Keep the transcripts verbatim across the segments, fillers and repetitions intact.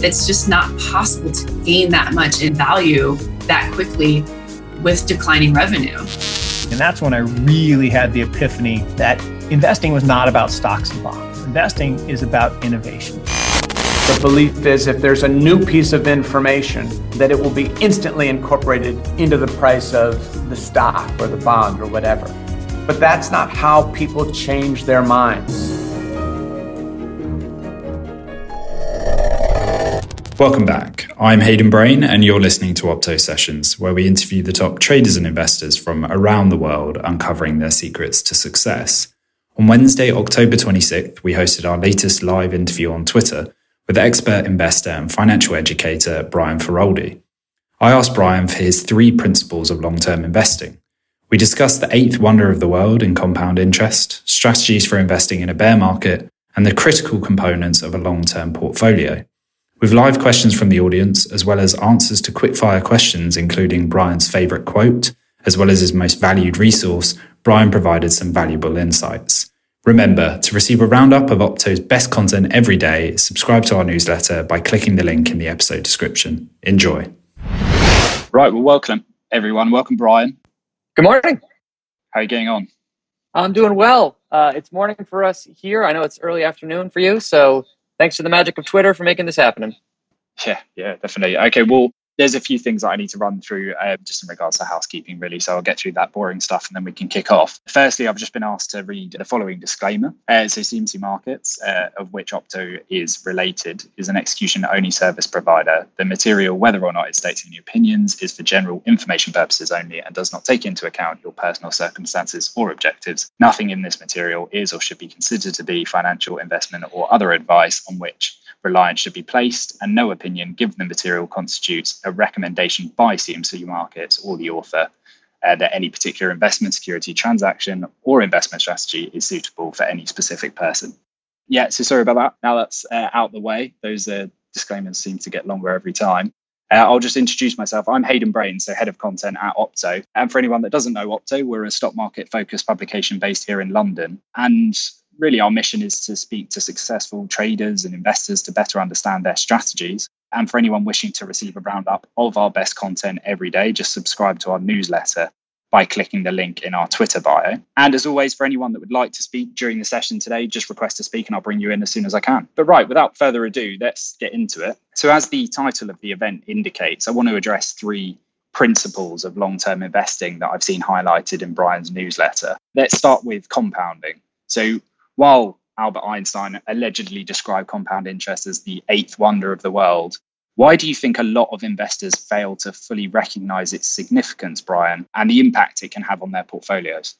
It's just not possible to gain that much in value that quickly with declining revenue. And that's when I really had the epiphany that investing was not about stocks and bonds. Investing is about innovation. The belief is if there's a new piece of information, that it will be instantly incorporated into the price of the stock or the bond or whatever. But that's not how people change their minds. Welcome back. I'm Hayden Brain, and you're listening to Opto Sessions, where we interview the top traders and investors from around the world, uncovering their secrets to success. On Wednesday, October twenty-sixth, we hosted our latest live interview on Twitter with expert investor and financial educator Brian Feroldi. I asked Brian for his three principles of long-term investing. We discussed the eighth wonder of the world in compound interest, strategies for investing in a bear market, and the critical components of a long-term portfolio. With live questions from the audience, as well as answers to quickfire questions, including Brian's favourite quote, as well as his most valued resource, Brian provided some valuable insights. Remember, to receive a roundup of Opto's best content every day, subscribe to our newsletter by clicking the link in the episode description. Enjoy. Right, well, welcome, everyone. Welcome, Brian. Good morning. How are you getting on? I'm doing well. Uh, it's morning for us here. I know it's early afternoon for you, so... thanks to the magic of Twitter for making this happen. Yeah, yeah, definitely. Okay, well, there's a few things that I need to run through uh, just in regards to housekeeping, really. So I'll get through that boring stuff and then we can kick off. Firstly, I've just been asked to read the following disclaimer. Uh, so C M C Markets, uh, of which Opto is related, is an execution-only service provider. The material, whether or not it states any opinions, is for general information purposes only and does not take into account your personal circumstances or objectives. Nothing in this material is or should be considered to be financial, investment, or other advice on which reliance should be placed, and no opinion given the material constitutes a recommendation by C M C Markets or the author uh, that any particular investment security transaction or investment strategy is suitable for any specific person. Yeah, so sorry about that. Now that's uh, out the way. Those uh, disclaimers seem to get longer every time. Uh, I'll just introduce myself. I'm Hayden Brain, so head of content at Opto. And for anyone that doesn't know Opto, we're a stock market-focused publication based here in London. And really, our mission is to speak to successful traders and investors to better understand their strategies. And for anyone wishing to receive a roundup of our best content every day, just subscribe to our newsletter by clicking the link in our Twitter bio. And as always, for anyone that would like to speak during the session today, just request to speak and I'll bring you in as soon as I can. But right, without further ado, let's get into it. So as the title of the event indicates, I want to address three principles of long-term investing that I've seen highlighted in Brian's newsletter. Let's start with compounding. So while Albert Einstein allegedly described compound interest as the eighth wonder of the world, why do you think a lot of investors fail to fully recognize its significance, Brian, and the impact it can have on their portfolios?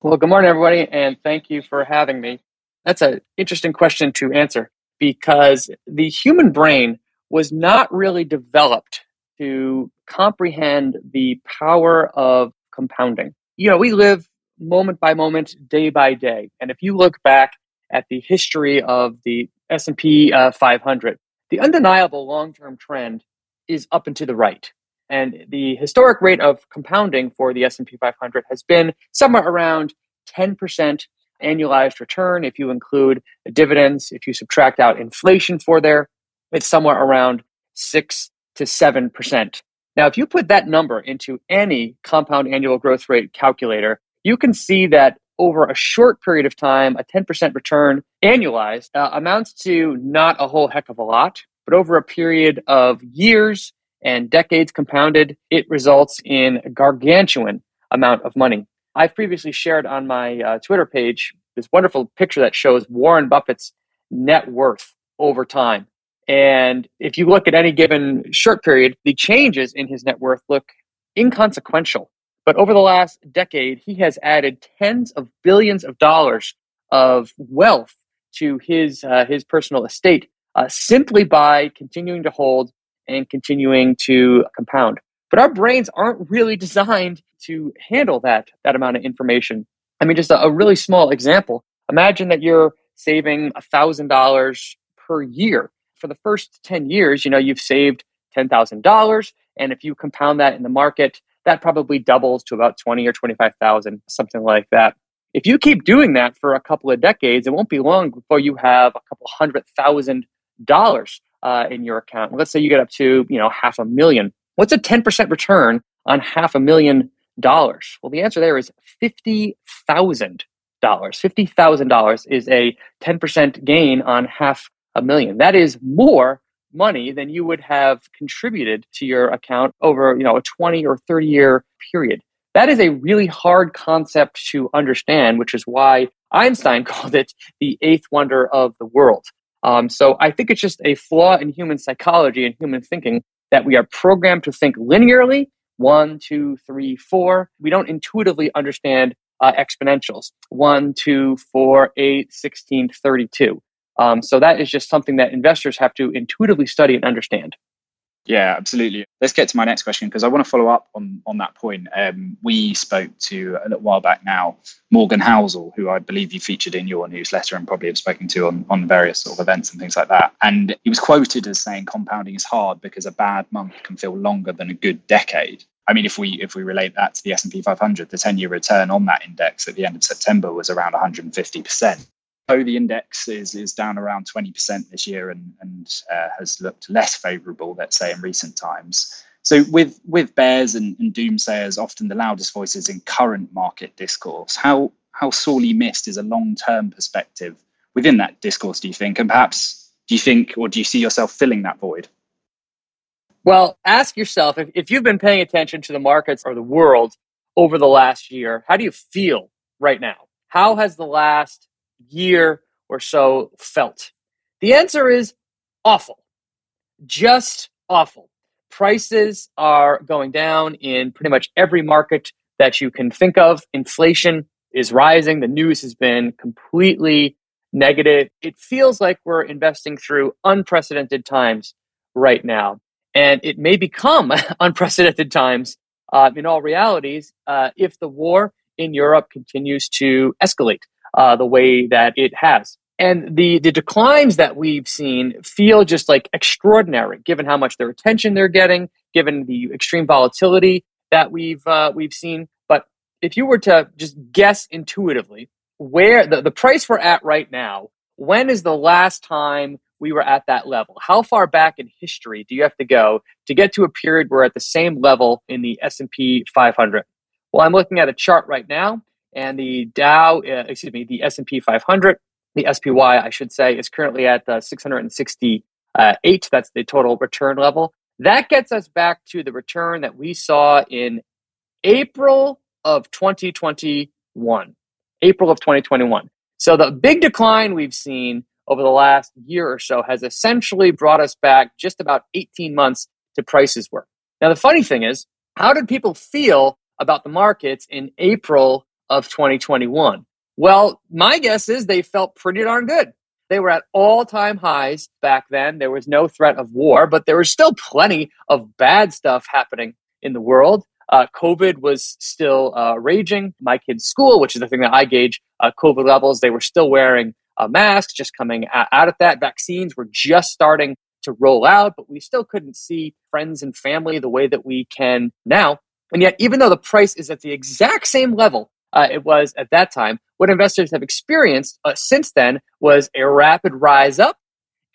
Well, good morning, everybody, and thank you for having me. That's an interesting question to answer because the human brain was not really developed to comprehend the power of compounding. You know, we live moment by moment, day by day. And if you look back at the history of the S and P five hundred, the undeniable long-term trend is up and to the right. And the historic rate of compounding for the S and P five hundred has been somewhere around ten percent annualized return. If you include dividends, if you subtract out inflation for there, it's somewhere around six to seven percent. Now, if you put that number into any compound annual growth rate calculator, you can see that over a short period of time, a ten percent return annualized uh, amounts to not a whole heck of a lot, but over a period of years and decades compounded, it results in a gargantuan amount of money. I've previously shared on my uh, Twitter page this wonderful picture that shows Warren Buffett's net worth over time. And if you look at any given short period, the changes in his net worth look inconsequential. But over the last decade, he has added tens of billions of dollars of wealth to his uh, his personal estate uh, simply by continuing to hold and continuing to compound. But our brains aren't really designed to handle that, that amount of information. I mean, just a, a really small example. Imagine that you're saving one thousand dollars per year. For the first ten years, you know, you've saved ten thousand dollars. And if you compound that in the market, that probably doubles to about twenty or twenty-five thousand, something like that. If you keep doing that for a couple of decades, it won't be long before you have a couple hundred thousand dollars uh, in your account. Let's say you get up to, you know, half a million. What's a ten percent return on half a million dollars? Well, the answer there is fifty thousand dollars. fifty thousand dollars is a ten percent gain on half a million. That is more money than you would have contributed to your account over, you know, a twenty or thirty year period. That is a really hard concept to understand, which is why Einstein called it the eighth wonder of the world. Um, so I think it's just a flaw in human psychology and human thinking that we are programmed to think linearly, one, two, three, four. We don't intuitively understand uh, exponentials, one, two, four, eight, sixteen, thirty-two. Um, so that is just something that investors have to intuitively study and understand. Yeah, absolutely. Let's get to my next question, because I want to follow up on, on that point. Um, we spoke to, a little while back now, Morgan Housel, who I believe you featured in your newsletter and probably have spoken to on, on various sort of events and things like that. And he was quoted as saying compounding is hard because a bad month can feel longer than a good decade. I mean, if we if we relate that to the S and P five hundred, the ten-year return on that index at the end of September was around one hundred fifty percent. So the index is is down around twenty percent this year and, and uh, has looked less favorable, let's say, in recent times. So with with bears and, and doomsayers, often the loudest voices in current market discourse, how, how sorely missed is a long-term perspective within that discourse, do you think? And perhaps do you think or do you see yourself filling that void? Well, ask yourself, if, if you've been paying attention to the markets or the world over the last year, how do you feel right now? How has the last year or so felt? The answer is awful. Just awful. Prices are going down in pretty much every market that you can think of. Inflation is rising. The news has been completely negative. It feels like we're investing through unprecedented times right now. And it may become unprecedented times uh, in all realities uh, if the war in Europe continues to escalate Uh, the way that it has. And the, the declines that we've seen feel just like extraordinary, given how much their attention they're getting, given the extreme volatility that we've uh, we've seen. But if you were to just guess intuitively where the, the price we're at right now, when is the last time we were at that level? How far back in history do you have to go to get to a period where at the same level in the S and P five hundred? Well, I'm looking at a chart right now. And the Dow, uh, excuse me, the S and P five hundred, the S P Y, I should say, is currently at uh, six hundred sixty-eight. That's the total return level. That gets us back to the return that we saw in April of twenty twenty-one. April of twenty twenty-one. So the big decline we've seen over the last year or so has essentially brought us back just about eighteen months to prices were. Now, the funny thing is, how did people feel about the markets in April of twenty twenty-one? Well, my guess is they felt pretty darn good. They were at all-time highs back then. There was no threat of war, but there was still plenty of bad stuff happening in the world. Uh, COVID was still uh, raging. My kids' school, which is the thing that I gauge uh, COVID levels, they were still wearing uh, masks, just coming out of that. Vaccines were just starting to roll out, but we still couldn't see friends and family the way that we can now. And yet, even though the price is at the exact same level Uh, it was at that time, what investors have experienced uh, since then was a rapid rise up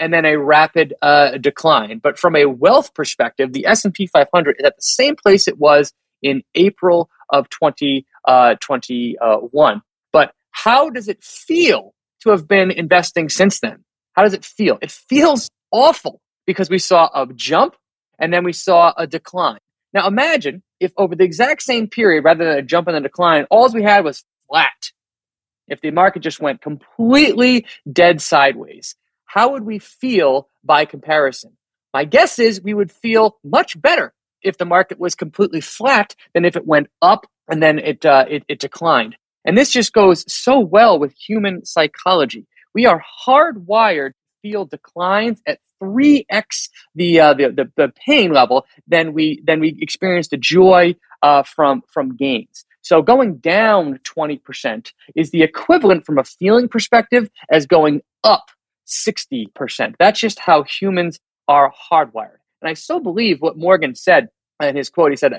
and then a rapid uh, decline. But from a wealth perspective, the S and P five hundred is at the same place it was in April of twenty twenty-one. But how does it feel to have been investing since then? How does it feel? It feels awful because we saw a jump and then we saw a decline. Now, imagine if over the exact same period, rather than a jump and a decline, all we had was flat. If the market just went completely dead sideways, how would we feel by comparison? My guess is we would feel much better if the market was completely flat than if it went up and then it, uh, it, it declined. And this just goes so well with human psychology. We are hardwired to feel declines at three x the, uh, the the the pain level than we than we experience the joy uh, from from gains. So going down twenty percent is the equivalent from a feeling perspective as going up sixty percent. That's just how humans are hardwired. And I so believe what Morgan said in his quote. He said,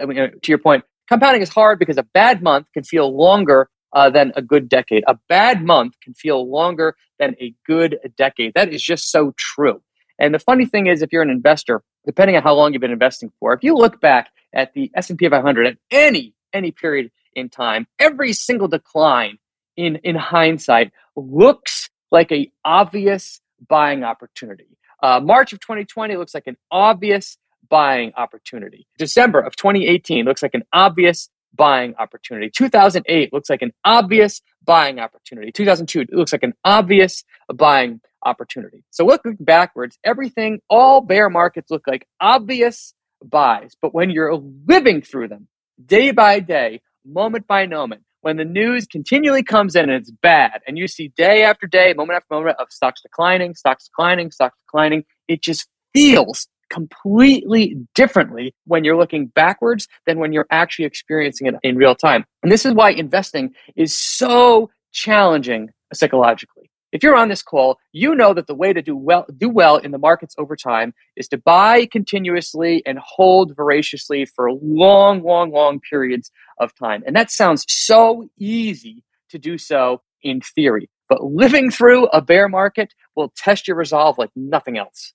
to your point, compounding is hard because a bad month can feel longer uh, than a good decade. A bad month can feel longer than a good decade. That is just so true. And the funny thing is, if you're an investor, depending on how long you've been investing for, if you look back at the S and P five hundred at any any period in time, every single decline in, in hindsight looks like an obvious buying opportunity. Uh, March of twenty twenty looks like an obvious buying opportunity. December of twenty eighteen looks like an obvious buying opportunity. two thousand eight looks like an obvious buying opportunity. two thousand two looks like an obvious buying opportunity. So looking backwards, everything, all bear markets look like obvious buys. But when you're living through them, day by day, moment by moment, when the news continually comes in and it's bad, and you see day after day, moment after moment of stocks declining, stocks declining, stocks declining, it just feels completely differently when you're looking backwards than when you're actually experiencing it in real time. And this is why investing is so challenging psychologically. If you're on this call, you know that the way to do well do well in the markets over time is to buy continuously and hold voraciously for long, long, long periods of time. And that sounds so easy to do so in theory. But living through a bear market will test your resolve like nothing else.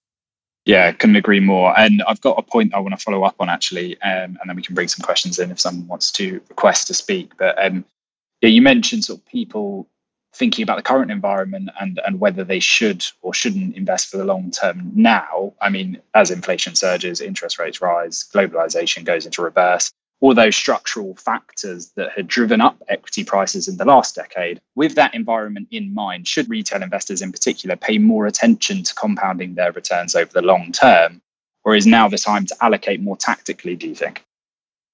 Yeah, couldn't agree more. And I've got a point I want to follow up on, actually, um, and then we can bring some questions in if someone wants to request to speak. But um, yeah, you mentioned sort of people thinking about the current environment and, and whether they should or shouldn't invest for the long term now. I mean, as inflation surges, interest rates rise, globalization goes into reverse, all those structural factors that had driven up equity prices in the last decade. With that environment in mind, should retail investors in particular pay more attention to compounding their returns over the long term? Or is now the time to allocate more tactically, do you think?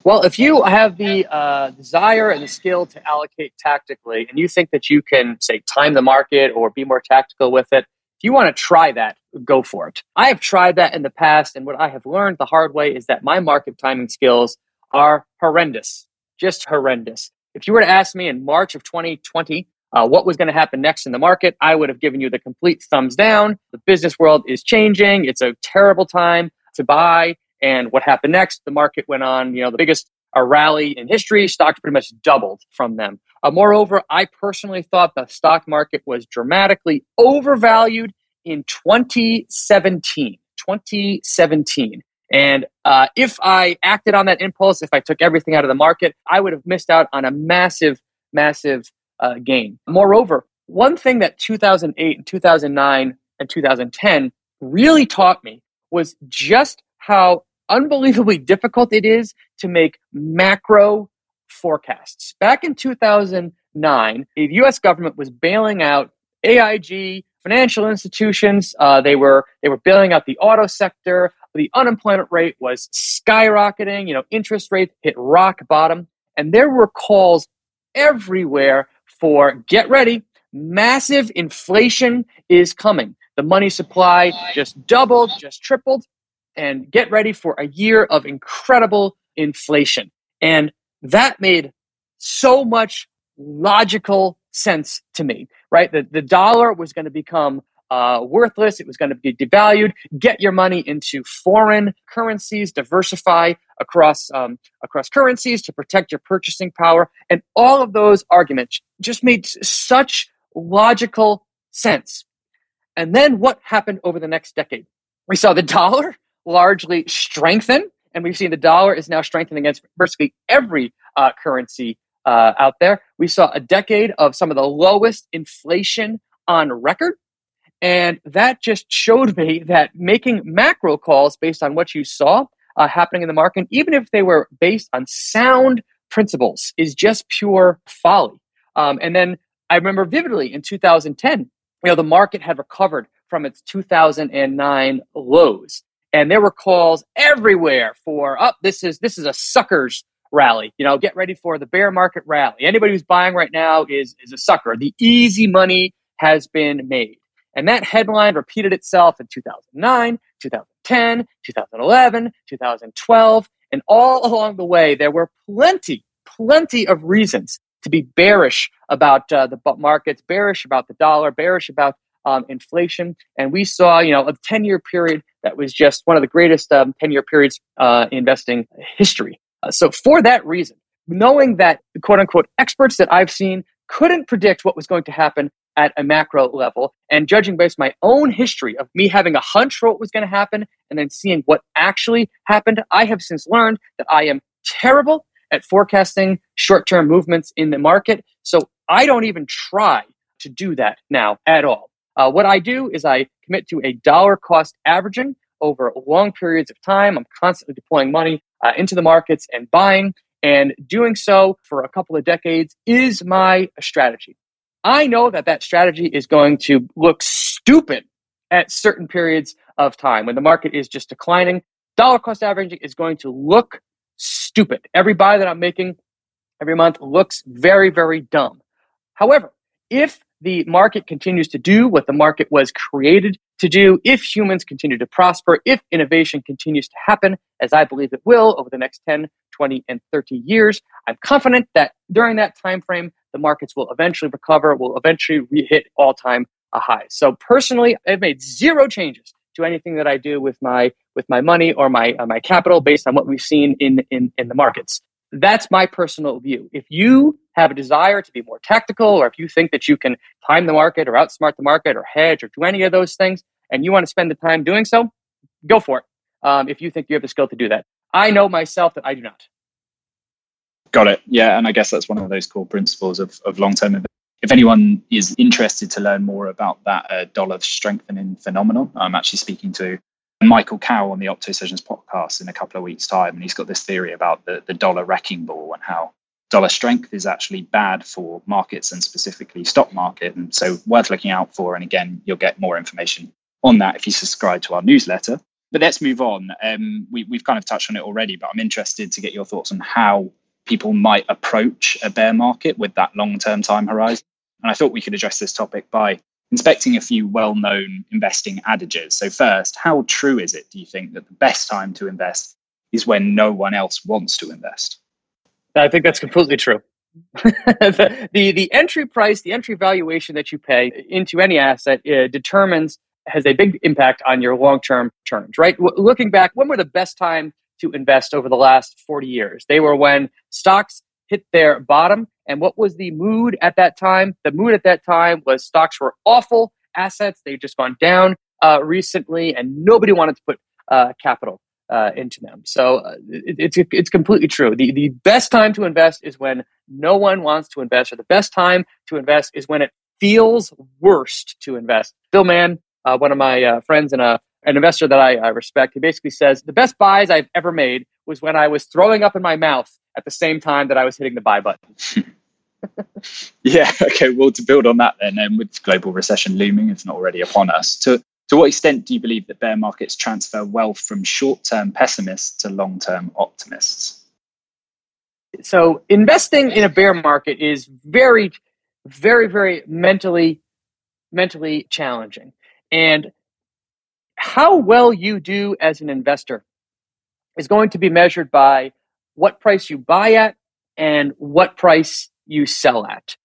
Well, if you have the uh, desire and the skill to allocate tactically, and you think that you can, say, time the market or be more tactical with it, if you want to try that, go for it. I have tried that in the past, and what I have learned the hard way is that my market timing skills are horrendous, just horrendous. If you were to ask me in March of twenty twenty uh, what was going to happen next in the market, I would have given you the complete thumbs down. The business world is changing. It's a terrible time to buy. And what happened next? The market went on, you know, the biggest uh, rally in history. Stocks pretty much doubled from them. Uh, moreover, I personally thought the stock market was dramatically overvalued in twenty seventeen. twenty seventeen. And uh, if I acted on that impulse, if I took everything out of the market, I would have missed out on a massive, massive uh, gain. Moreover, one thing that two thousand eight and two thousand nine and two thousand ten really taught me was just how unbelievably difficult it is to make macro forecasts. Back in two thousand nine, the U S government was bailing out A I G, financial institutions. Uh, they were they were bailing out the auto sector. The unemployment rate was skyrocketing. You know, interest rates hit rock bottom, and there were calls everywhere for get ready, massive inflation is coming. The money supply just doubled, just tripled. And get ready for a year of incredible inflation. And that made so much logical sense to me, right? The, the dollar was going to become uh, worthless. It was going to be devalued. Get your money into foreign currencies, diversify across, um, across currencies to protect your purchasing power. And all of those arguments just made such logical sense. And then what happened over the next decade? We saw the dollar largely strengthen, and we've seen the dollar is now strengthening against virtually every uh, currency uh, out there. We saw a decade of some of the lowest inflation on record, and that just showed me that making macro calls based on what you saw uh, happening in the market, even if they were based on sound principles, is just pure folly. Um, and then I remember vividly in two thousand ten, you know, the market had recovered from its two thousand nine lows. And there were calls everywhere for, oh, this is this is a sucker's rally. You know, get ready for the bear market rally. Anybody who's buying right now is, is a sucker. The easy money has been made. And that headline repeated itself in two thousand nine, two thousand ten, two thousand eleven, two thousand twelve. And all along the way, there were plenty, plenty of reasons to be bearish about uh, the markets, bearish about the dollar, bearish about Um, inflation. And we saw, you know, a ten-year period that was just one of the greatest um, ten-year periods uh, in investing history. Uh, so for that reason, knowing that, quote unquote, experts that I've seen couldn't predict what was going to happen at a macro level, and judging based my own history of me having a hunch for what was going to happen and then seeing what actually happened, I have since learned that I am terrible at forecasting short-term movements in the market. So I don't even try to do that now at all. Uh, what I do is I commit to a dollar cost averaging over long periods of time. I'm constantly deploying money uh, into the markets and buying, and doing so for a couple of decades is my strategy. I know that that strategy is going to look stupid at certain periods of time. When the market is just declining, dollar cost averaging is going to look stupid. Every buy that I'm making every month looks very, very dumb. However, if the market continues to do what the market was created to do, if humans continue to prosper, if innovation continues to happen, as I believe it will over the next ten, twenty, and thirty years, I'm confident that during that time frame, the markets will eventually recover, will eventually re-hit all-time highs. So personally, I've made zero changes to anything that I do with my with my money or my uh, my capital based on what we've seen in, in in the markets. That's my personal view. If you have a desire to be more tactical, or if you think that you can time the market or outsmart the market or hedge or do any of those things, and you want to spend the time doing so, go for it. Um, if you think you have the skill to do that. I know myself that I do not. Got it. Yeah. And I guess that's one of those core principles of, of long-term investing. If anyone is interested to learn more about that uh, dollar strengthening phenomenon, I'm actually speaking to Michael Cow on the Opto Sessions podcast in a couple of weeks' time. And he's got this theory about the, the dollar wrecking ball and how dollar strength is actually bad for markets and specifically stock market. And so worth looking out for. And again, you'll get more information on that if you subscribe to our newsletter. But let's move on. Um, we, we've kind of touched on it already, but I'm interested to get your thoughts on how people might approach a bear market with that long-term time horizon. And I thought we could address this topic by inspecting a few well-known investing adages. So first, how true is it, do you think, that the best time to invest is when no one else wants to invest? I think that's completely true. the, the, the entry price, the entry valuation that you pay into any asset uh, determines has a big impact on your long-term returns, right? W- looking back, when were the best time to invest over the last forty years? They were when stocks hit their bottom. And what was the mood at that time? The mood at that time was stocks were awful assets. They've just gone down uh, recently, and nobody wanted to put uh, capital uh, into them. So uh, it, it's it's completely true. The, the best time to invest is when no one wants to invest, or the best time to invest is when it feels worst to invest. Bill Mann, uh, one of my uh, friends and a an investor that I, I respect, he basically says, the best buys I've ever made was when I was throwing up in my mouth at the same time that I was hitting the buy button. Yeah, okay. Well, to build on that then, and um, with global recession looming, if not already upon us, to, to what extent do you believe that bear markets transfer wealth from short-term pessimists to long-term optimists? So investing in a bear market is very, very, very mentally, mentally challenging. And how well you do as an investor is going to be measured by what price you buy at and what price you sell at.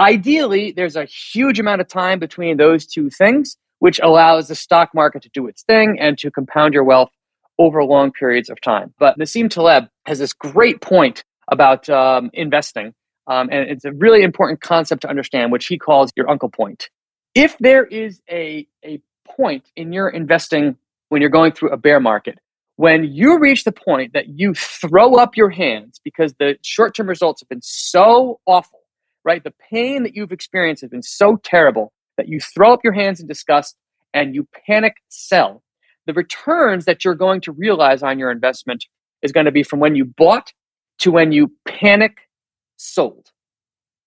Ideally, there's a huge amount of time between those two things, which allows the stock market to do its thing and to compound your wealth over long periods of time. But Nassim Taleb has this great point about um, investing, um, and it's a really important concept to understand, which he calls your uncle point. If there is a, a point in your investing when you're going through a bear market, when you reach the point that you throw up your hands because the short-term results have been so awful, right? The pain that you've experienced has been so terrible that you throw up your hands in disgust and you panic sell. The returns that you're going to realize on your investment is going to be from when you bought to when you panic sold.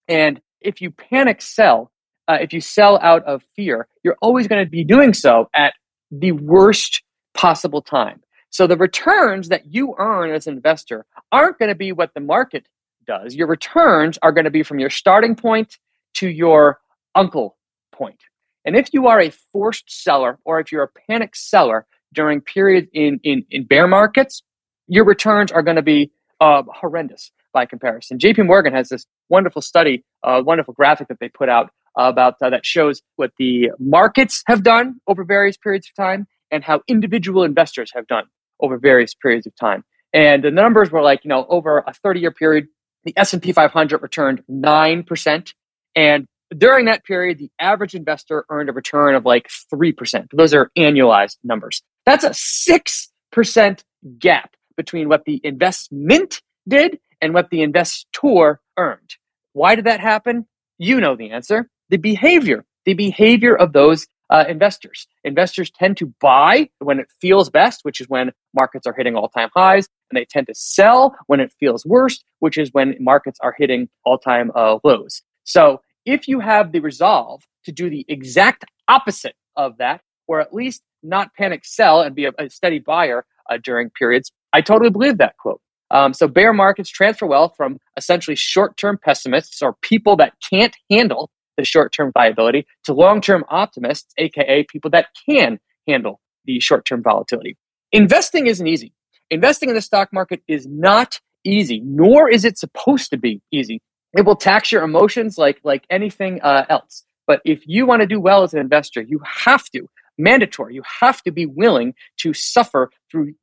And if you panic sell, Uh, if you sell out of fear, you're always going to be doing so at the worst possible time. So the returns that you earn as an investor aren't going to be what the market does. Your returns are going to be from your starting point to your uncle point. And if you are a forced seller, or if you're a panic seller during periods in, in, in bear markets, your returns are going to be uh, horrendous by comparison. J P. Morgan has this wonderful study, a uh, wonderful graphic that they put out about uh, that shows what the markets have done over various periods of time and how individual investors have done over various periods of time. And the numbers were like, you know, over a thirty-year period, the S and P five hundred returned nine percent. And during that period, the average investor earned a return of like three percent. Those are annualized numbers. That's a six percent gap between what the investment did and what the investor earned. Why did that happen? You know the answer. The behavior, the behavior of those uh, investors. Investors tend to buy when it feels best, which is when markets are hitting all-time highs, and they tend to sell when it feels worst, which is when markets are hitting all-time uh, lows. So if you have the resolve to do the exact opposite of that, or at least not panic sell and be a, a steady buyer uh, during periods, I totally believe that quote. Um, so bear markets transfer wealth from essentially short-term pessimists, or people that can't handle the short-term viability, to long-term optimists, aka people that can handle the short-term volatility. Investing isn't easy. Investing in the stock market is not easy, nor is it supposed to be easy. It will tax your emotions like, like anything uh, else. But if you want to do well as an investor, you have to, mandatory, you have to be willing to suffer through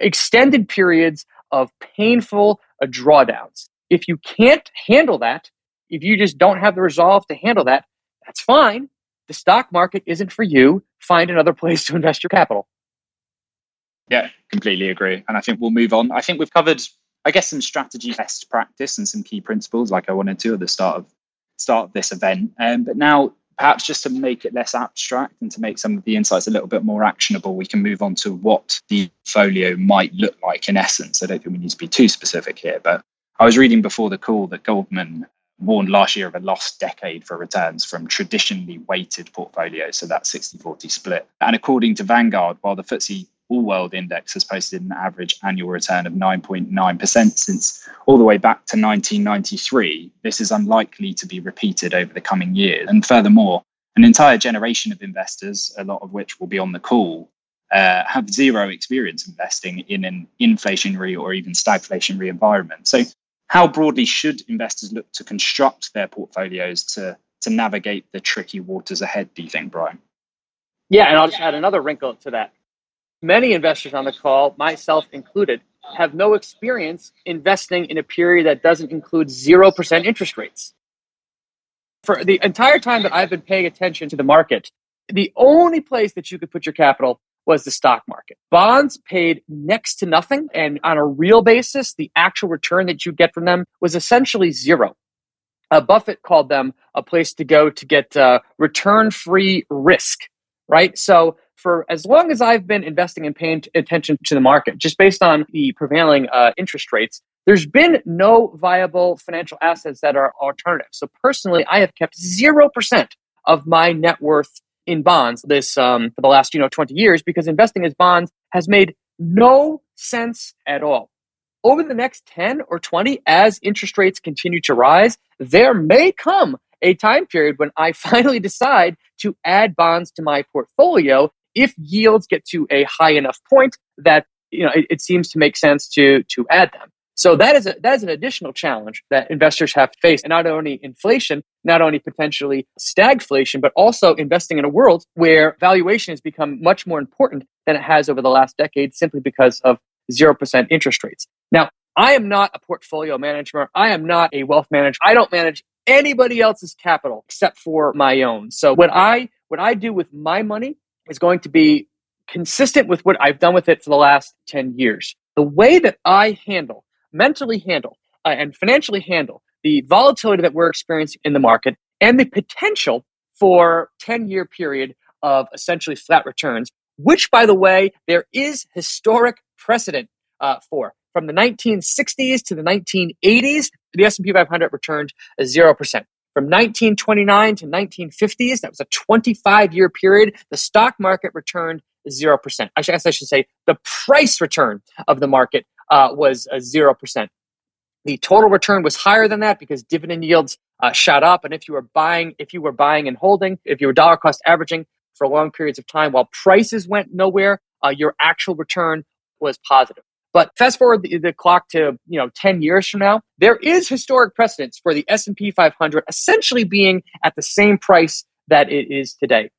extended periods of painful uh, drawdowns. If you can't handle that, if you just don't have the resolve to handle that, that's fine. The stock market isn't for you. Find another place to invest your capital. Yeah, completely agree. And I think we'll move on. I think we've covered, I guess, some strategy, best practice, and some key principles like I wanted to at the start of start of this event. Um, but now, perhaps just to make it less abstract and to make some of the insights a little bit more actionable, we can move on to what the folio might look like in essence. I don't think we need to be too specific here, but I was reading before the call that Goldman warned last year of a lost decade for returns from traditionally weighted portfolios, so that sixty forty split. And according to Vanguard, while the F T S E All World Index has posted an average annual return of nine point nine percent since all the way back to nineteen ninety-three, this is unlikely to be repeated over the coming years. And furthermore, an entire generation of investors, a lot of which will be on the call, uh, have zero experience investing in an inflationary or even stagflationary environment. So how broadly should investors look to construct their portfolios to, to navigate the tricky waters ahead, do you think, Brian? Yeah, and I'll just add another wrinkle to that. Many investors on the call, myself included, have no experience investing in a period that doesn't include zero percent interest rates. For the entire time that I've been paying attention to the market, the only place that you could put your capital was the stock market. Bonds paid next to nothing, and on a real basis, the actual return that you get from them was essentially zero. Uh, Buffett called them a place to go to get uh, return-free risk, right? So for as long as I've been investing and paying attention to the market, just based on the prevailing uh, interest rates, there's been no viable financial assets that are alternative. So personally, I have kept zero percent of my net worth in bonds this um, for the last you know twenty years, because investing as bonds has made no sense at all. Over the next ten or twenty, as interest rates continue to rise, there may come a time period when I finally decide to add bonds to my portfolio if yields get to a high enough point that you know it, it seems to make sense to to add them. So that is a, that is an additional challenge that investors have to face, and not only inflation, not only potentially stagflation, but also investing in a world where valuation has become much more important than it has over the last decade, simply because of zero percent interest rates. Now, I am not a portfolio manager. I am not a wealth manager. I don't manage anybody else's capital except for my own. So what I what I do with my money is going to be consistent with what I've done with it for the last ten years. The way that I handle mentally handle uh, and financially handle the volatility that we're experiencing in the market and the potential for ten-year period of essentially flat returns, which, by the way, there is historic precedent uh, for. From the nineteen sixties to the nineteen eighties, the S and P five hundred returned zero percent. From nineteen twenty-nine to nineteen fifties, that was a twenty-five-year period, the stock market returned zero percent. I guess I should say the price return of the market Uh, was a zero percent. The total return was higher than that because dividend yields uh, shot up, and if you were buying, if you were buying and holding, if you were dollar cost averaging for long periods of time while prices went nowhere, uh, your actual return was positive. But fast forward the, the clock to you know ten years from now, there is historic precedence for the S and P five hundred essentially being at the same price that it is today.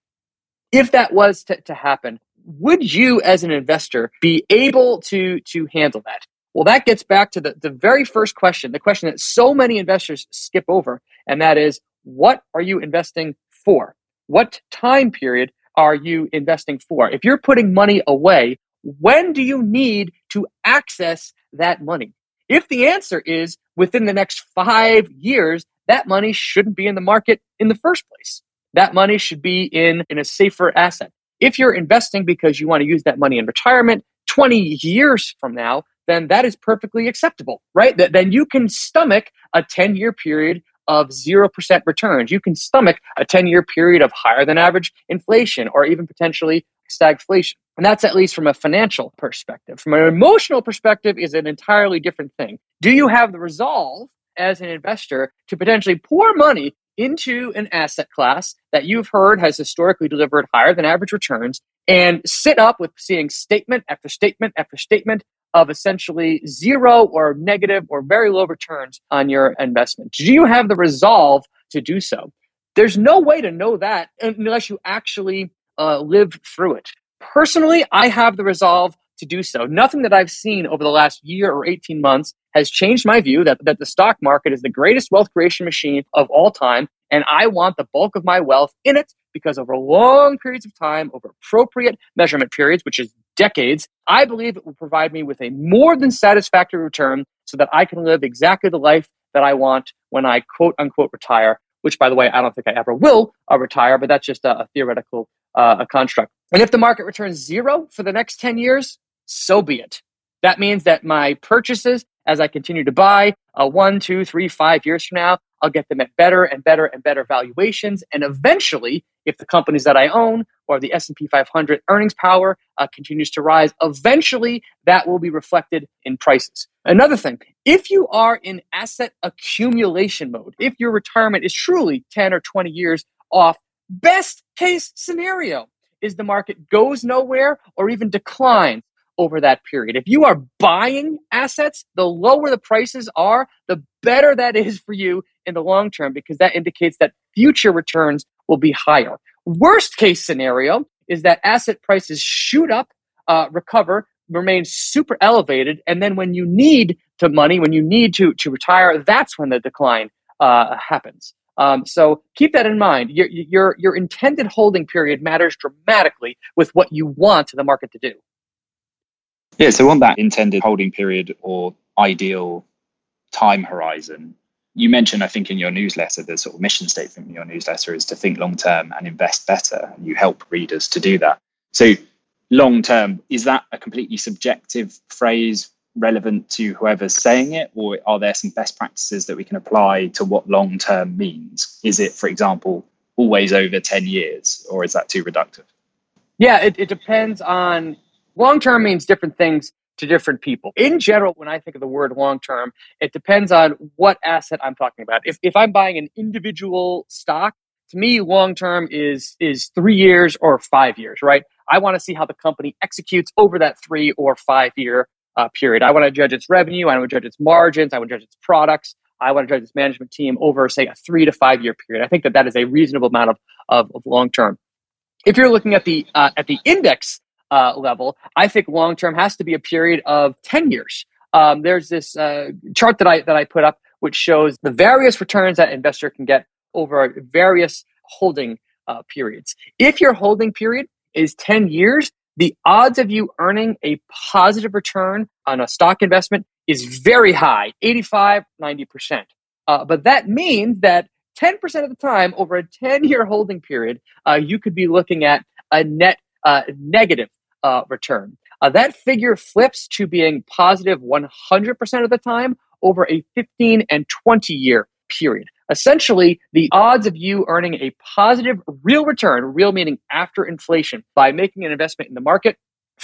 If that was to, to happen, would you, as an investor, be able to to handle that? Well, that gets back to the, the very first question, the question that so many investors skip over, and that is, what are you investing for? What time period are you investing for? If you're putting money away, when do you need to access that money? If the answer is within the next five years, that money shouldn't be in the market in the first place. That money should be in, in a safer asset. If you're investing because you want to use that money in retirement twenty years from now, then that is perfectly acceptable, right? Then you can stomach a ten-year period of zero percent returns. You can stomach a ten-year period of higher than average inflation or even potentially stagflation. And that's at least from a financial perspective. From an emotional perspective is an entirely different thing. Do you have the resolve as an investor to potentially pour money into an asset class that you've heard has historically delivered higher than average returns and sit up with seeing statement after statement after statement of essentially zero or negative or very low returns on your investment? Do you have the resolve to do so? There's no way to know that unless you actually uh, live through it. Personally, I have the resolve to do so. Nothing that I've seen over the last year or eighteen months has changed my view that, that the stock market is the greatest wealth creation machine of all time, and I want the bulk of my wealth in it because over long periods of time, over appropriate measurement periods, which is decades, I believe it will provide me with a more than satisfactory return so that I can live exactly the life that I want when I quote unquote retire, which by the way, I don't think I ever will uh, retire, but that's just a, a theoretical uh, a construct. And if the market returns zero for the next ten years, so be it. That means that my purchases, as I continue to buy uh, one, two, three, five years from now, I'll get them at better and better and better valuations. And eventually, if the companies that I own or the S and P five hundred earnings power uh, continues to rise, eventually that will be reflected in prices. Another thing, if you are in asset accumulation mode, if your retirement is truly ten or twenty years off, best case scenario is the market goes nowhere or even declines over that period. If you are buying assets, the lower the prices are, the better that is for you in the long term, because that indicates that future returns will be higher. Worst case scenario is that asset prices shoot up, uh, recover, remain super elevated, and then when you need to money, when you need to to retire, that's when the decline uh, happens. Um, so keep that in mind. Your, your your intended holding period matters dramatically with what you want the market to do. Yeah, so on that intended holding period or ideal time horizon, you mentioned, I think, in your newsletter, the sort of mission statement in your newsletter is to think long-term and invest better. And you help readers to do that. So long-term, is that a completely subjective phrase relevant to whoever's saying it? Or are there some best practices that we can apply to what long-term means? Is it, for example, always over ten years? Or is that too reductive? Yeah, it, it depends on... Long-term means different things to different people. In general, when I think of the word long-term, it depends on what asset I'm talking about. If if I'm buying an individual stock, to me, long-term is is three years or five years, right? I want to see how the company executes over that three or five-year uh, period. I want to judge its revenue. I want to judge its margins. I want to judge its products. I want to judge its management team over, say, a three to five-year period. I think that that is a reasonable amount of, of, of long-term. If you're looking at the uh, at the index Uh, level, I think long-term has to be a period of ten years. Um, there's this uh, chart that I that I put up, which shows the various returns that investor can get over various holding uh, periods. If your holding period is ten years, the odds of you earning a positive return on a stock investment is very high, eighty-five, ninety percent. Uh, but that means that ten percent of the time over a ten-year holding period, uh, you could be looking at a net Uh, negative uh, return. Uh, that figure flips to being positive one hundred percent of the time over a fifteen and twenty year period. Essentially, the odds of you earning a positive real return, real meaning after inflation, by making an investment in the market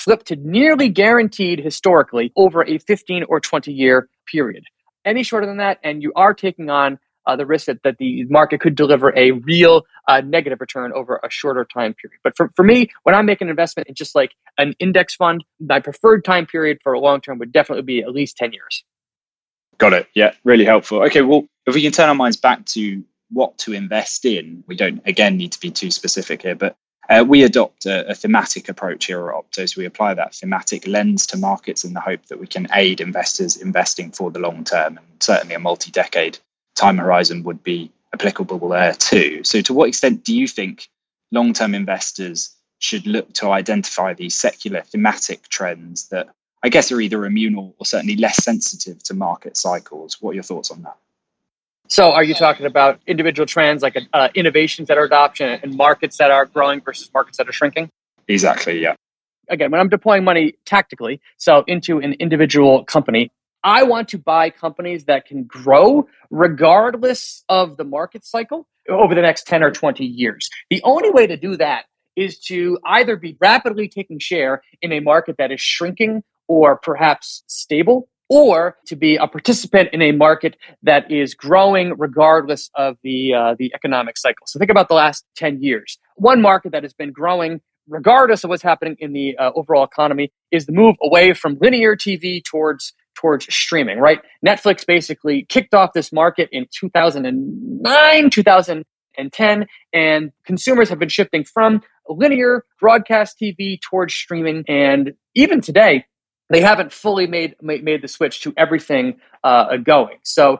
flip to nearly guaranteed historically over a fifteen or twenty year period. Any shorter than that, and you are taking on Uh, the risk that, that the market could deliver a real uh, negative return over a shorter time period. But for, for me, when I make an investment in just like an index fund, my preferred time period for a long term would definitely be at least ten years. Got it. Yeah, really helpful. Okay, well, if we can turn our minds back to what to invest in, we don't, again, need to be too specific here, but Uh, we adopt a, a thematic approach here at Opto. So we apply that thematic lens to markets in the hope that we can aid investors investing for the long term. And certainly a multi-decade time horizon would be applicable there too. So to what extent do you think long-term investors should look to identify these secular thematic trends that I guess are either immune or certainly less sensitive to market cycles? What are your thoughts on that? So are you talking about individual trends like uh, innovations that are adoption and markets that are growing versus markets that are shrinking? Exactly, yeah. Again, when I'm deploying money tactically, so into an individual company, I want to buy companies that can grow regardless of the market cycle over the next ten or twenty years. The only way to do that is to either be rapidly taking share in a market that is shrinking or perhaps stable, or to be a participant in a market that is growing regardless of the uh, the economic cycle. So think about the last ten years. One market that has been growing regardless of what's happening in the uh, overall economy is the move away from linear T V towards towards streaming, right? Netflix basically kicked off this market in two thousand nine, two thousand ten, and consumers have been shifting from linear broadcast T V towards streaming. And even today, they haven't fully made made the switch to everything uh, going. So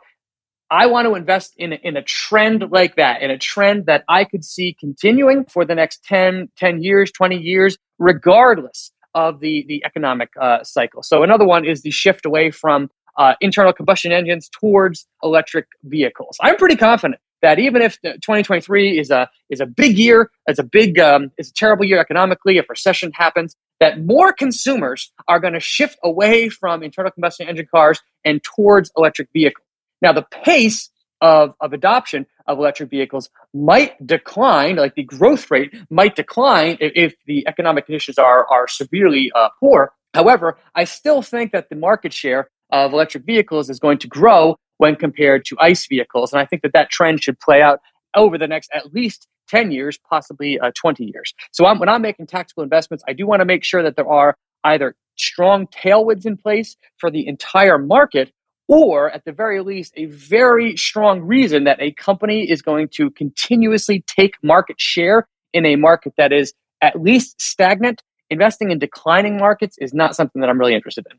I want to invest in, in a trend like that, in a trend that I could see continuing for the next ten years, twenty years, regardless of the, the economic uh, cycle. So another one is the shift away from uh, internal combustion engines towards electric vehicles. I'm pretty confident that even if twenty twenty-three is a is a big year, it's a big um, it's a terrible year economically, if recession happens, that more consumers are going to shift away from internal combustion engine cars and towards electric vehicles. Now, the pace of, of adoption of electric vehicles might decline, like the growth rate might decline if, if the economic conditions are, are severely uh, poor. However, I still think that the market share of electric vehicles is going to grow when compared to ICE vehicles. And I think that that trend should play out over the next at least ten years, possibly uh, twenty years. So I'm, when I'm making tactical investments, I do want to make sure that there are either strong tailwinds in place for the entire market, or at the very least, a very strong reason that a company is going to continuously take market share in a market that is at least stagnant. Investing in declining markets is not something that I'm really interested in.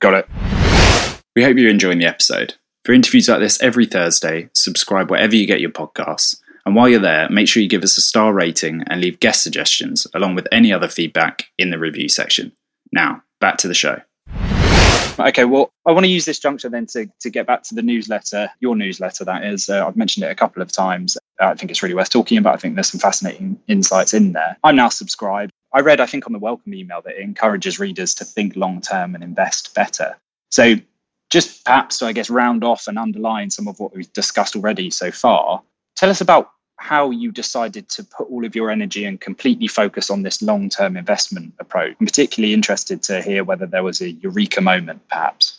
Got it. We hope you're enjoying the episode. For interviews like this every Thursday, subscribe wherever you get your podcasts. And while you're there, make sure you give us a star rating and leave guest suggestions along with any other feedback in the review section. Now, back to the show. Okay, well, I want to use this juncture then to, to get back to the newsletter, your newsletter, that is. Uh, I've mentioned it a couple of times. I think it's really worth talking about. I think there's some fascinating insights in there. I'm now subscribed. I read, I think, on the welcome email that it encourages readers to think long-term and invest better. So just perhaps to, I guess, round off and underline some of what we've discussed already so far, tell us about how you decided to put all of your energy and completely focus on this long-term investment approach. I'm particularly interested to hear whether there was a eureka moment, perhaps.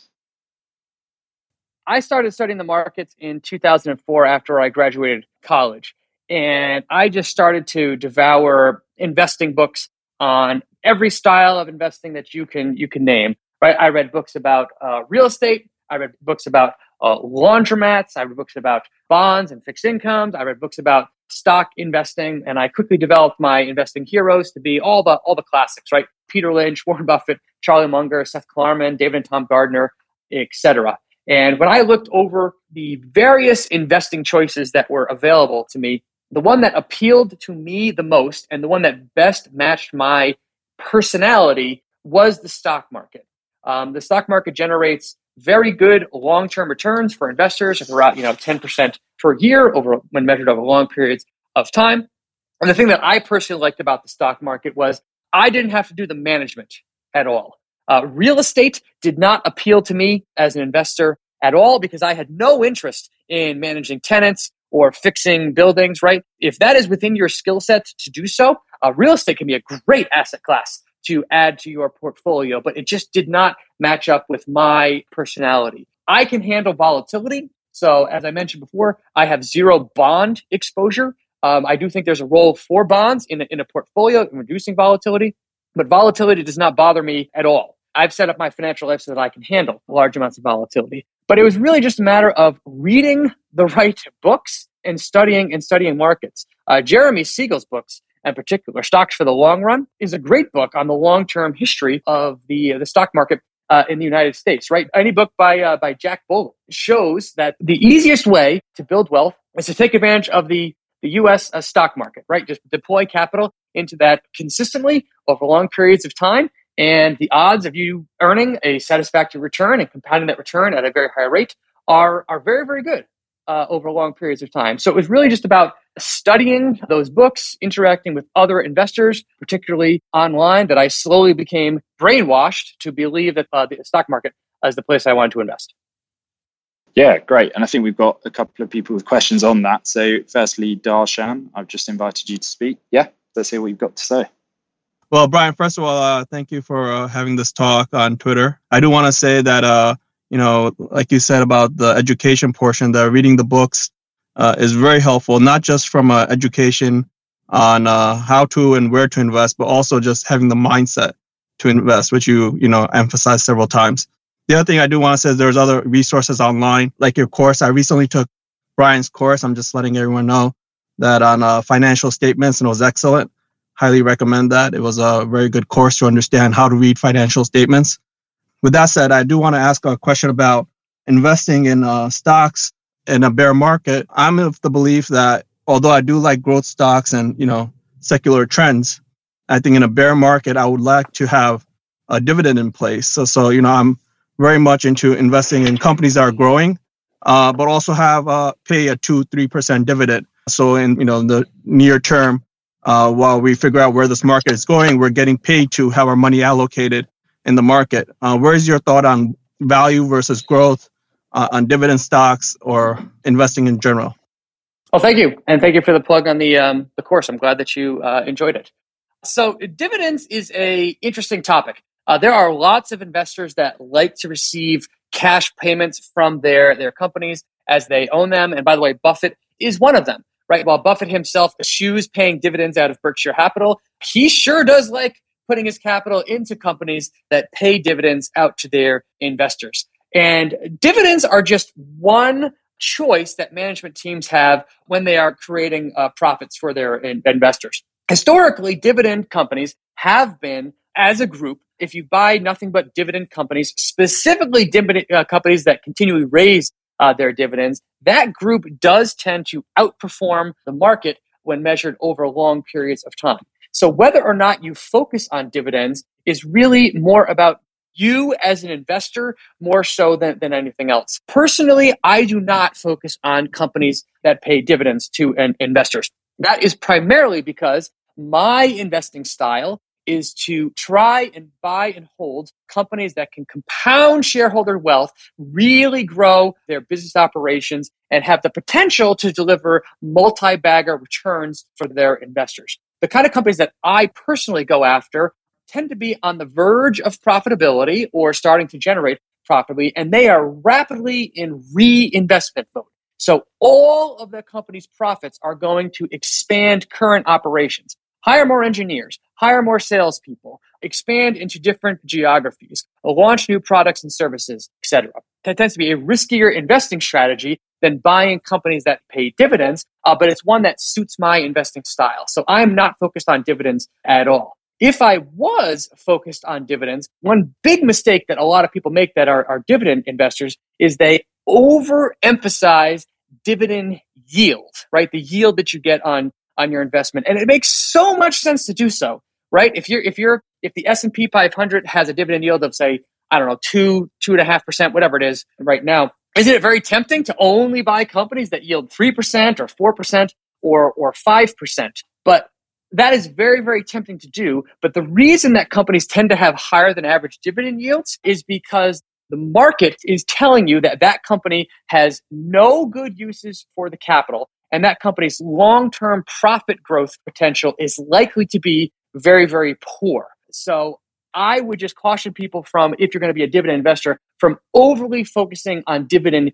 I started studying the markets in two thousand four after I graduated college, and I just started to devour investing books on every style of investing that you can you can name. Right? I read books about uh, real estate. I read books about uh, laundromats. I read books about bonds and fixed incomes. I read books about stock investing, and I quickly developed my investing heroes to be all the all the classics, right? Peter Lynch, Warren Buffett, Charlie Munger, Seth Klarman, David and Tom Gardner, et cetera. And when I looked over the various investing choices that were available to me, the one that appealed to me the most and the one that best matched my personality was the stock market. Um, the stock market generates very good long-term returns for investors of around, you know, ten percent per year over when measured over long periods of time. And the thing that I personally liked about the stock market was I didn't have to do the management at all. Uh, real estate did not appeal to me as an investor at all because I had no interest in managing tenants or fixing buildings, right? If that is within your skill set to do so, uh, real estate can be a great asset class to add to your portfolio, but it just did not match up with my personality. I can handle volatility. So as I mentioned before, I have zero bond exposure. Um, I do think there's a role for bonds in a, in a portfolio in reducing volatility, but volatility does not bother me at all. I've set up my financial life so that I can handle large amounts of volatility. But it was really just a matter of reading the right books and studying and studying markets. Uh, Jeremy Siegel's books and particular Stocks for the Long Run is a great book on the long-term history of the, uh, the stock market uh, in the United States, right? Any book by, uh, by Jack Bogle shows that the easiest way to build wealth is to take advantage of the, the U S uh, stock market, right? Just deploy capital into that consistently over long periods of time. And the odds of you earning a satisfactory return and compounding that return at a very high rate are, are very, very good uh, over long periods of time. So it was really just about studying those books, interacting with other investors, particularly online, that I slowly became brainwashed to believe that uh, the stock market is the place I wanted to invest. Yeah, great. And I think we've got a couple of people with questions on that. So firstly, Darshan, I've just invited you to speak. Yeah, let's hear what you've got to say. Well, Brian, first of all, uh, thank you for uh, having this talk on Twitter. I do want to say that, uh, you know, like you said about the education portion, that reading the books uh, is very helpful, not just from uh, education on uh, how to and where to invest, but also just having the mindset to invest, which you, you know, emphasized several times. The other thing I do want to say is there's other resources online, like your course. I recently took Brian's course. I'm just letting everyone know that on uh, financial statements, and it was excellent. Highly recommend that. It was a very good course to understand how to read financial statements. With that said, I do want to ask a question about investing in uh, stocks in a bear market. I'm of the belief that although I do like growth stocks and, you know, secular trends, I think in a bear market, I would like to have a dividend in place. So, so you know, I'm very much into investing in companies that are growing, uh, but also have uh, pay a two, three percent dividend. So in, you know, the near term, Uh, while we figure out where this market is going, we're getting paid to have our money allocated in the market. Uh, where is your thought on value versus growth, uh, on dividend stocks or investing in general? Well, thank you. And thank you for the plug on the um, the course. I'm glad that you uh, enjoyed it. So dividends is a interesting topic. Uh, there are lots of investors that like to receive cash payments from their, their companies as they own them. And by the way, Buffett is one of them. Right? While Buffett himself eschews paying dividends out of Berkshire Capital, he sure does like putting his capital into companies that pay dividends out to their investors. And dividends are just one choice that management teams have when they are creating uh, profits for their in- investors. Historically, dividend companies have been, as a group, if you buy nothing but dividend companies, specifically dividend uh, companies that continually raise Uh, their dividends, that group does tend to outperform the market when measured over long periods of time. So whether or not you focus on dividends is really more about you as an investor, more so than, than anything else. Personally, I do not focus on companies that pay dividends to an, investors. That is primarily because my investing style is to try and buy and hold companies that can compound shareholder wealth, really grow their business operations, and have the potential to deliver multi-bagger returns for their investors. The kind of companies that I personally go after tend to be on the verge of profitability or starting to generate profitably, and they are rapidly in reinvestment mode. So all of the company's profits are going to expand current operations. Hire more engineers, hire more salespeople, expand into different geographies, launch new products and services, et cetera. That tends to be a riskier investing strategy than buying companies that pay dividends, uh, but it's one that suits my investing style. So I'm not focused on dividends at all. If I was focused on dividends, one big mistake that a lot of people make that are, are dividend investors is they overemphasize dividend yield, right? The yield that you get on on your investment. And it makes so much sense to do so, right? If you're, if you're, if the S and P five hundred has a dividend yield of, say, I don't know, two, two and a half percent, whatever it is right now, isn't it very tempting to only buy companies that yield three percent or four percent or, or five percent? But that is very, very tempting to do. But the reason that companies tend to have higher than average dividend yields is because the market is telling you that that company has no good uses for the capital. And that company's long-term profit growth potential is likely to be very, very poor. So I would just caution people from, if you're going to be a dividend investor, from overly focusing on dividend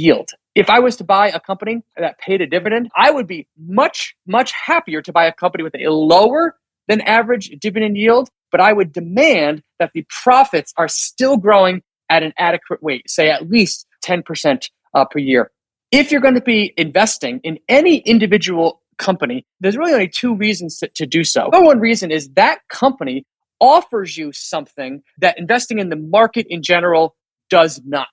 yield. If I was to buy a company that paid a dividend, I would be much, much happier to buy a company with a lower than average dividend yield, but I would demand that the profits are still growing at an adequate rate, say at least ten percent uh, per year. If you're going to be investing in any individual company, there's really only two reasons to, to do so. Number one reason is that company offers you something that investing in the market in general does not,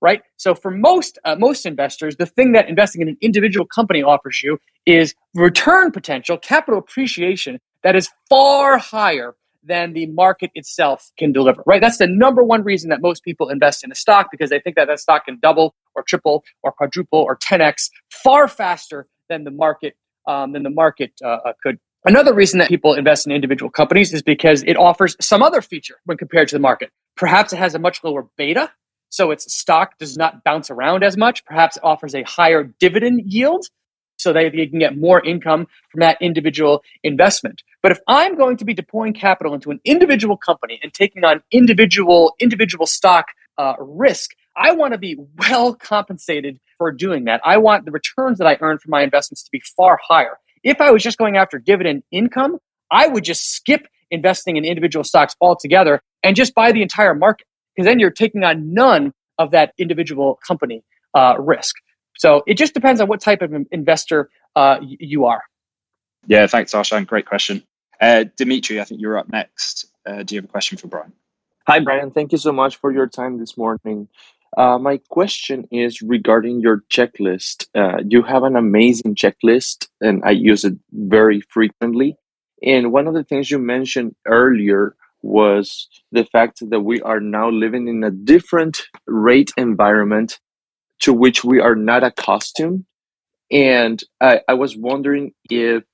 right? So for most uh, most investors, the thing that investing in an individual company offers you is return potential, capital appreciation that is far higher than the market itself can deliver, right? That's the number one reason that most people invest in a stock, because they think that that stock can double or triple or quadruple or ten x far faster than the market um, than the market uh, could. Another reason that people invest in individual companies is because it offers some other feature when compared to the market. Perhaps it has a much lower beta, so its stock does not bounce around as much. Perhaps it offers a higher dividend yield, so that you can get more income from that individual investment. But if I'm going to be deploying capital into an individual company and taking on individual individual stock uh, risk, I want to be well compensated for doing that. I want the returns that I earn from my investments to be far higher. If I was just going after dividend income, I would just skip investing in individual stocks altogether and just buy the entire market, because then you're taking on none of that individual company uh, risk. So it just depends on what type of investor uh, you are. Yeah, thanks, Arshan. Great question. Uh, Dimitri, I think you're up next. Uh, do you have a question for Brian? Hi, Brian. Thank you so much for your time this morning. Uh, my question is regarding your checklist. Uh, you have an amazing checklist, and I use it very frequently. And one of the things you mentioned earlier was the fact that we are now living in a different rate environment to which we are not accustomed. And I, I was wondering if,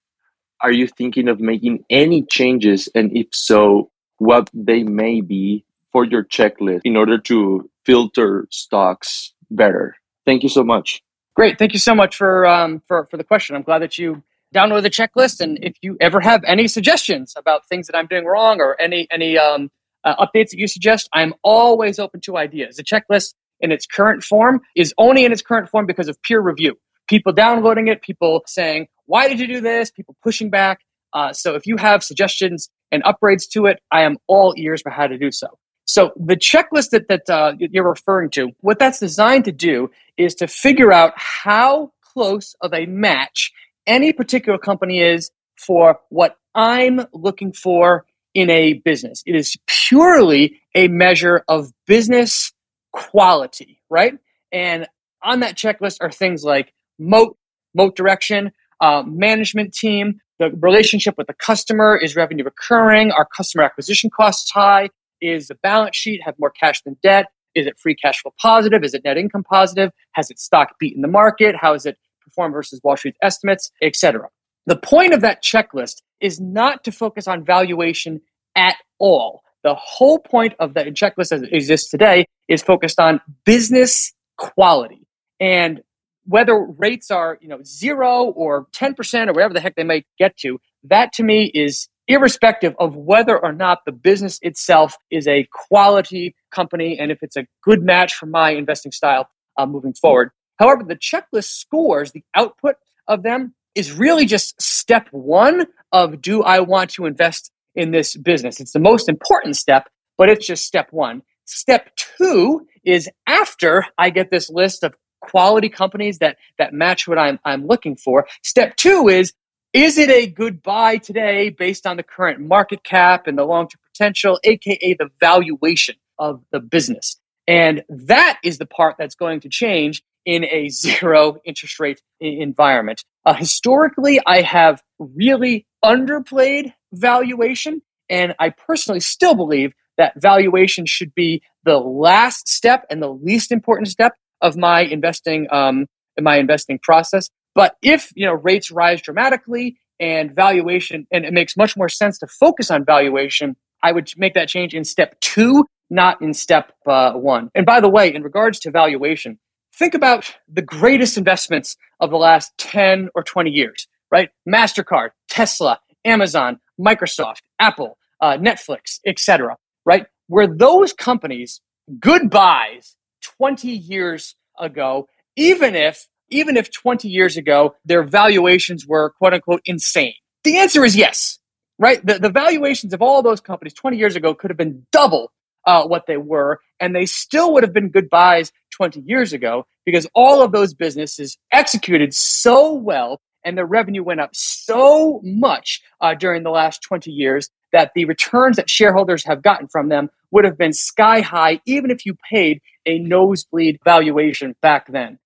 are you thinking of making any changes? And if so, what they may be for your checklist in order to filter stocks better? Thank you so much. Great. Thank you so much for um, for, for the question. I'm glad that you downloaded the checklist. And if you ever have any suggestions about things that I'm doing wrong or any, any um, uh, updates that you suggest, I'm always open to ideas. The checklist in its current form is only in its current form because of peer review. People downloading it, people saying, why did you do this? People pushing back. Uh, so if you have suggestions and upgrades to it, I am all ears for how to do so. So the checklist that, that uh, you're referring to, what that's designed to do is to figure out how close of a match any particular company is for what I'm looking for in a business. It is purely a measure of business quality, right? And on that checklist are things like moat, moat direction, uh, management team, the relationship with the customer, is revenue recurring, are customer acquisition costs high, is the balance sheet have more cash than debt, is it free cash flow positive, is it net income positive, has its stock beaten the market, how has it performed versus Wall Street's estimates, et cetera. The point of that checklist is not to focus on valuation at all. The whole point of the checklist as it exists today is focused on business quality. And whether rates are, you know, zero or ten percent or whatever the heck they might get to, that to me is irrespective of whether or not the business itself is a quality company and if it's a good match for my investing style uh, moving forward. However, the checklist scores, the output of them, is really just step one of, do I want to invest in this business? It's the most important step, but it's just step one. Step two is after I get this list of quality companies that that match what I'm I'm looking for. Step two is, is it a good buy today based on the current market cap and the long-term potential, aka the valuation of the business? And that is the part that's going to change in a zero interest rate environment. Uh, historically, I have really underplayed valuation, and I personally still believe that valuation should be the last step and the least important step of my investing um, in my investing process. But if, you know, rates rise dramatically and valuation, and it makes much more sense to focus on valuation, I would make that change in step two, not in step uh, one. And by the way, in regards to valuation, think about the greatest investments of the last ten or twenty years, right? Mastercard, Tesla, Amazon, Microsoft, Apple, uh, Netflix, et cetera, right? Were those companies good buys twenty years ago, even if even if twenty years ago their valuations were quote unquote insane? The answer is yes, right? The, the valuations of all those companies twenty years ago could have been double uh, what they were, and they still would have been good buys twenty years ago because all of those businesses executed so well and their revenue went up so much uh, during the last twenty years that the returns that shareholders have gotten from them would have been sky high, even if you paid a nosebleed valuation back then.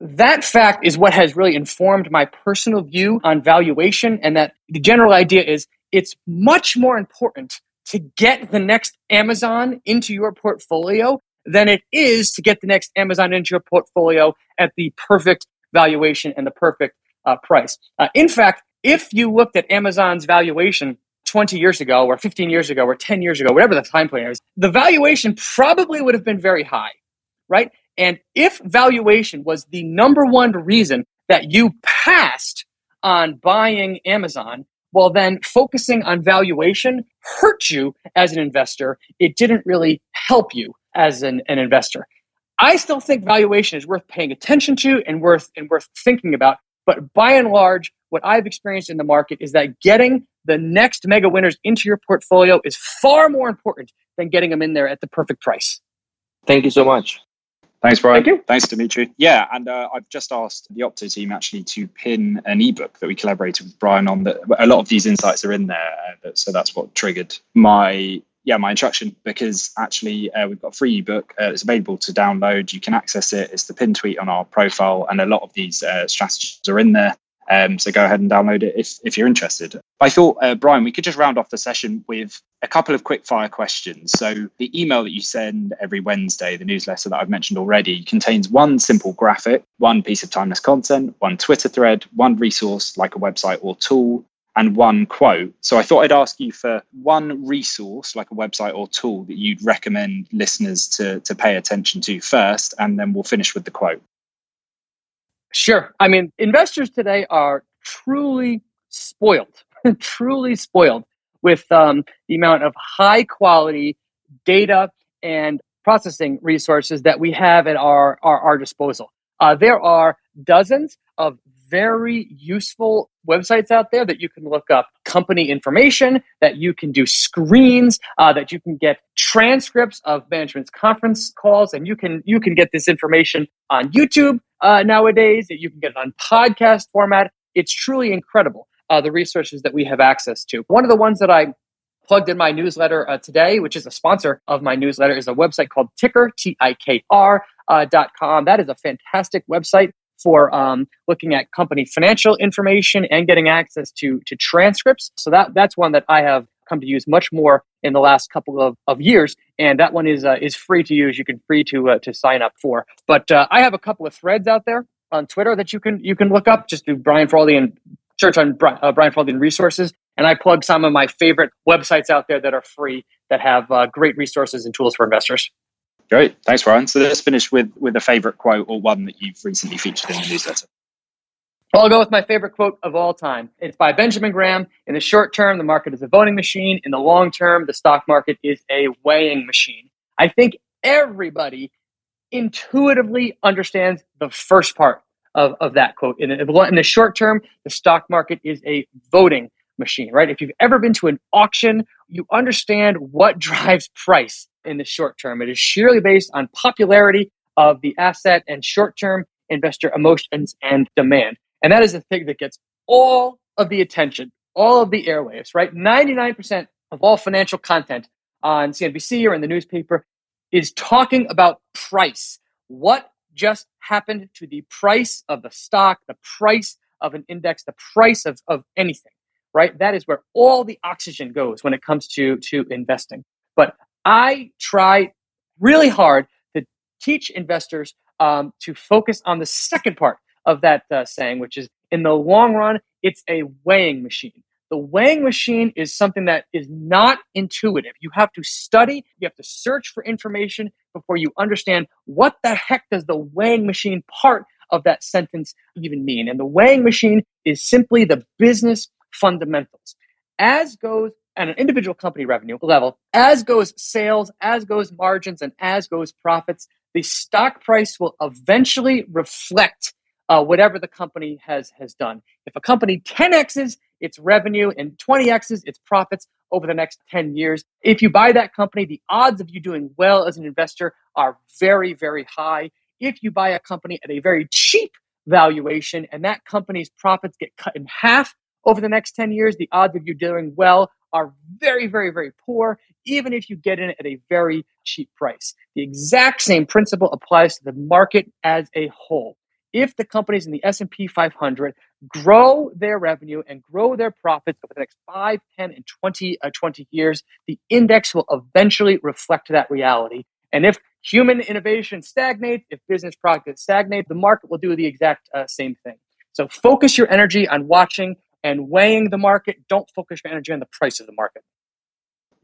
That fact is what has really informed my personal view on valuation, and that the general idea is it's much more important to get the next Amazon into your portfolio than it is to get the next Amazon into your portfolio at the perfect valuation and the perfect uh, price. Uh, in fact, if you looked at Amazon's valuation twenty years ago or fifteen years ago or ten years ago, whatever the time frame is, the valuation probably would have been very high, right? And if valuation was the number one reason that you passed on buying Amazon, well, then focusing on valuation hurt you as an investor. It didn't really help you as an, an investor. I still think valuation is worth paying attention to and worth and worth thinking about. But by and large, what I've experienced in the market is that getting the next mega winners into your portfolio is far more important than getting them in there at the perfect price. Thank you so much. Thanks, Brian. Thank you. Thanks, Dimitri. Yeah, and uh, I've just asked the Opto team actually to pin an ebook that we collaborated with Brian on. That a lot of these insights are in there, uh, so that's what triggered my yeah my introduction. Because actually, uh, we've got a free ebook. Uh, it's available to download. You can access it. It's the pin tweet on our profile, and a lot of these uh, strategies are in there. Um, so go ahead and download it if if you're interested. I thought, uh, Brian, we could just round off the session with a couple of quick fire questions. So the email that you send every Wednesday, the newsletter that I've mentioned already, contains one simple graphic, one piece of timeless content, one Twitter thread, one resource like a website or tool, and one quote. So I thought I'd ask you for one resource like a website or tool that you'd recommend listeners to to pay attention to first, and then we'll finish with the quote. Sure. I mean, investors today are truly spoiled, truly spoiled with um, the amount of high quality data and processing resources that we have at our, our, our disposal. Uh, there are dozens of very useful websites out there that you can look up company information, that you can do screens, uh, that you can get transcripts of management's conference calls, and you can you can get this information on YouTube uh, nowadays. You can get it on podcast format. It's truly incredible, uh, the resources that we have access to. One of the ones that I plugged in my newsletter uh, today, which is a sponsor of my newsletter, is a website called T I K R, T I K R uh, dot com. That is a fantastic website for um, looking at company financial information and getting access to to transcripts. So that that's one that I have come to use much more in the last couple of, of years. And that one is uh, is free to use. You can free to uh, to sign up for. But uh, I have a couple of threads out there on Twitter that you can you can look up. Just do Brian Feroldi and search on uh, Brian Feroldi and resources. And I plug some of my favorite websites out there that are free, that have uh, great resources and tools for investors. Great. Thanks, Brian. So let's finish with, with a favorite quote or one that you've recently featured in the newsletter. I'll go with my favorite quote of all time. It's by Benjamin Graham. In the short term, the market is a voting machine. In the long term, the stock market is a weighing machine. I think everybody intuitively understands the first part of, of that quote. In, in the short term, the stock market is a voting machine, right? If you've ever been to an auction, you understand what drives price. In the short term, it is sheerly based on popularity of the asset and short-term investor emotions and demand. And that is the thing that gets all of the attention, all of the airwaves, right? ninety-nine percent of all financial content on C N B C or in the newspaper is talking about price. What just happened to the price of the stock, the price of an index, the price of, of anything, right? That is where all the oxygen goes when it comes to, to investing. But I try really hard to teach investors um, to focus on the second part of that uh, saying, which is, in the long run, it's a weighing machine. The weighing machine is something that is not intuitive. You have to study, you have to search for information before you understand what the heck does the weighing machine part of that sentence even mean. And the weighing machine is simply the business fundamentals. As goes at an individual company revenue level, as goes sales, as goes margins, and as goes profits, the stock price will eventually reflect uh, whatever the company has has done. If a company ten X's its revenue and twenty X's its profits over the next ten years, if you buy that company, the odds of you doing well as an investor are very, very high. If you buy a company at a very cheap valuation and that company's profits get cut in half over the next ten years, the odds of you doing well are very, very, very poor, even if you get in at a very cheap price. The exact same principle applies to the market as a whole. If the companies in the S and P five hundred grow their revenue and grow their profits over the next five, ten, and twenty years, the index will eventually reflect that reality. And if human innovation stagnates, if business profits stagnate, the market will do the exact uh, same thing. So focus your energy on watching and weighing the market. Don't focus your energy on the price of the market.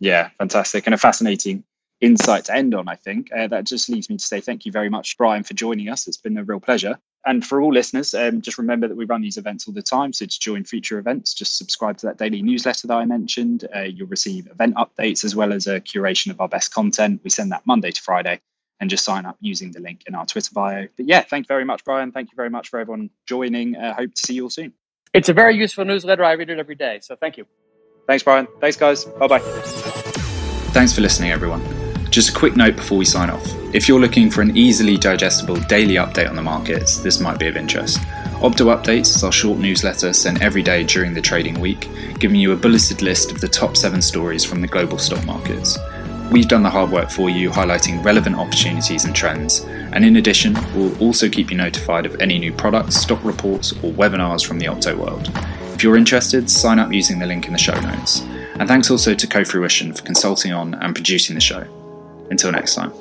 Yeah, fantastic. And a fascinating insight to end on, I think. Uh, that just leaves me to say thank you very much, Brian, for joining us. It's been a real pleasure. And for all listeners, um, just remember that we run these events all the time. So to join future events, just subscribe to that daily newsletter that I mentioned. Uh, you'll receive event updates as well as a curation of our best content. We send that Monday to Friday, and just sign up using the link in our Twitter bio. But yeah, thank you very much, Brian. Thank you very much for everyone joining. I uh, hope to see you all soon. It's a very useful newsletter. I read it every day. So thank you. Thanks, Brian. Thanks, guys. Bye-bye. Thanks for listening, everyone. Just a quick note before we sign off. If you're looking for an easily digestible daily update on the markets, this might be of interest. Opto Updates is our short newsletter sent every day during the trading week, giving you a bulleted list of the top seven stories from the global stock markets. We've done the hard work for you, highlighting relevant opportunities and trends. And in addition, we'll also keep you notified of any new products, stock reports, or webinars from the Opto world. If you're interested, sign up using the link in the show notes. And thanks also to Cofruition for consulting on and producing the show. Until next time.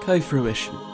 Cofruition.